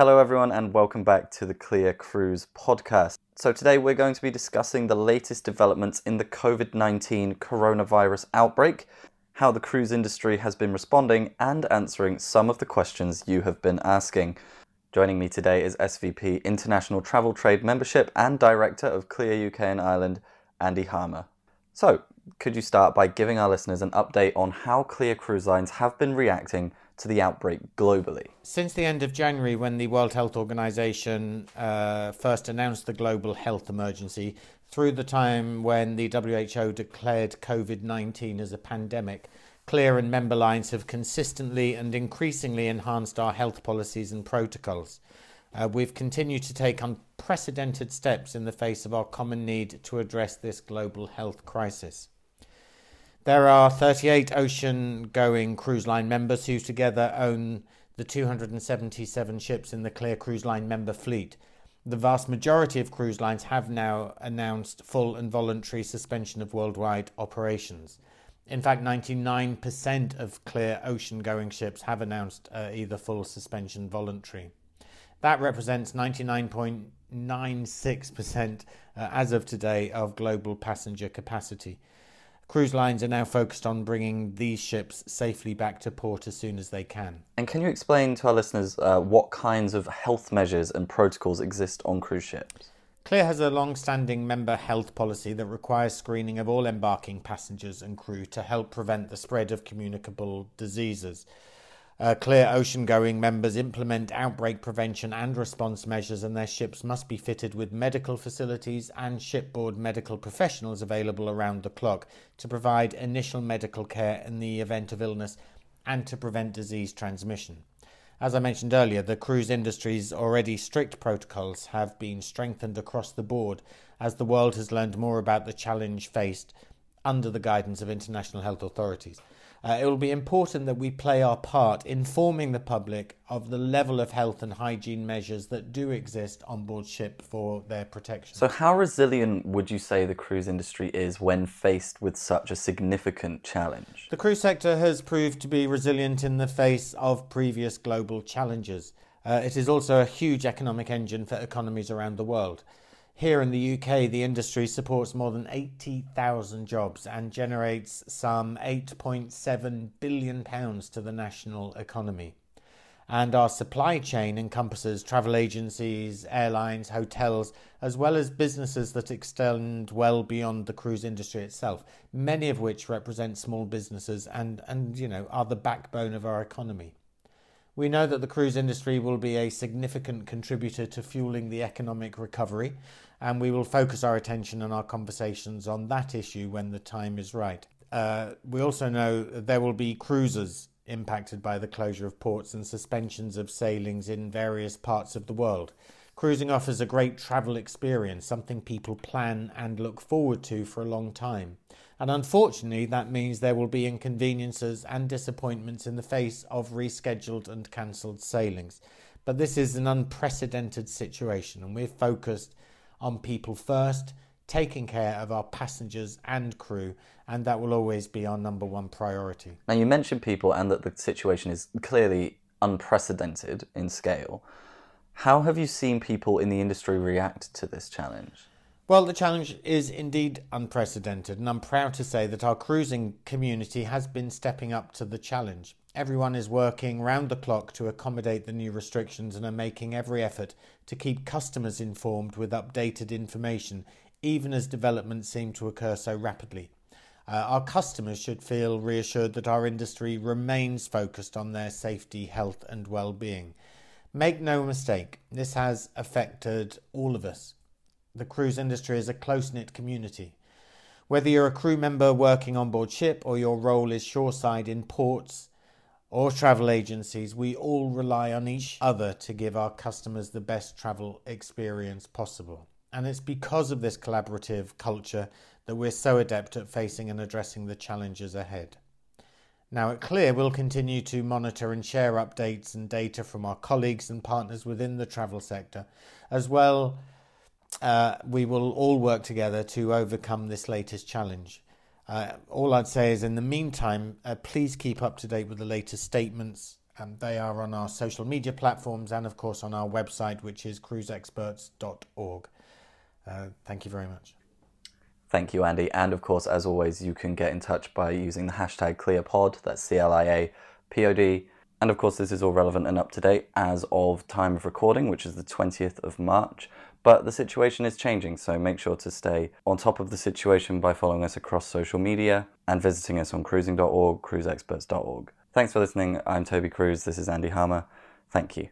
Hello everyone and welcome back to the CLIA Cruise podcast. So today we're going to be discussing the latest developments in the COVID-19 coronavirus outbreak, how the cruise industry has been responding and answering some of the questions you have been asking. Joining me today is SVP International Travel Trade Membership and Director of CLIA UK and Ireland, Andy Harmer. So could you start by giving our listeners an update on how CLIA Cruise Lines have been reacting to the outbreak globally? Since the end of January, when the World Health Organization first announced the global health emergency, through the time when the WHO declared COVID-19 as a pandemic, CLIA and member lines have consistently and increasingly enhanced our health policies and protocols. We've continued to take unprecedented steps in the face of our common need to address this global health crisis. There are 38 ocean-going cruise line members who together own the 277 ships in the CLIA Cruise Line member fleet. The vast majority of cruise lines have now announced full and voluntary suspension of worldwide operations. In fact, 99% of CLIA ocean-going ships have announced either full suspension voluntary. That represents 99.96% as of today of global passenger capacity. Cruise lines are now focused on bringing these ships safely back to port as soon as they can. And can you explain to our listeners what kinds of health measures and protocols exist on cruise ships? CLIA has a long-standing member health policy that requires screening of all embarking passengers and crew to help prevent the spread of communicable diseases. CLIA ocean-going members implement outbreak prevention and response measures, and their ships must be fitted with medical facilities and shipboard medical professionals available around the clock to provide initial medical care in the event of illness and to prevent disease transmission. As I mentioned earlier, the cruise industry's already strict protocols have been strengthened across the board as the world has learned more about the challenge faced under the guidance of international health authorities. It will be important that we play our part informing the public of the level of health and hygiene measures that do exist on board ship for their protection. So how resilient would you say the cruise industry is when faced with such a significant challenge? The cruise sector has proved to be resilient in the face of previous global challenges. It is also a huge economic engine for economies around the world. Here in the UK, the industry supports more than 80,000 jobs and generates some £8.7 billion to the national economy. And our supply chain encompasses travel agencies, airlines, hotels, as well as businesses that extend well beyond the cruise industry itself, many of which represent small businesses and are the backbone of our economy. We know that the cruise industry will be a significant contributor to fueling the economic recovery, and we will focus our attention and our conversations on that issue when the time is right. We also know there will be cruisers impacted by the closure of ports and suspensions of sailings in various parts of the world. Cruising offers a great travel experience, something people plan and look forward to for a long time. And unfortunately, that means there will be inconveniences and disappointments in the face of rescheduled and cancelled sailings. But this is an unprecedented situation, and we're focused on people first, taking care of our passengers and crew, and that will always be our number one priority. Now, you mentioned people and that the situation is clearly unprecedented in scale. How have you seen people in the industry react to this challenge? Well, the challenge is indeed unprecedented, and I'm proud to say that our cruising community has been stepping up to the challenge. Everyone is working round the clock to accommodate the new restrictions and are making every effort to keep customers informed with updated information, even as developments seem to occur so rapidly. Our customers should feel reassured that our industry remains focused on their safety, health and well-being. Make no mistake, this has affected all of us. The cruise industry is a close-knit community. Whether you're a crew member working on board ship or your role is shoreside in ports or travel agencies, we all rely on each other to give our customers the best travel experience possible. And it's because of this collaborative culture that we're so adept at facing and addressing the challenges ahead. Now at CLIA, we'll continue to monitor and share updates and data from our colleagues and partners within the travel sector. As well, we will all work together to overcome this latest challenge. All I'd say is in the meantime, please keep up to date with the latest statements, They are on our social media platforms and, of course, on our website, which is cruiseexperts.org. Thank you very much. Thank you, Andy. And, of course, as always, you can get in touch by using the hashtag CLIAPod, that's C-L-I-A-P-O-D. And, of course, this is all relevant and up to date as of time of recording, which is the 20th of March. But the situation is changing, so make sure to stay on top of the situation by following us across social media and visiting us on cruising.org, cruiseexperts.org. Thanks for listening. I'm Toby Cruise. This is Andy Harmer. Thank you.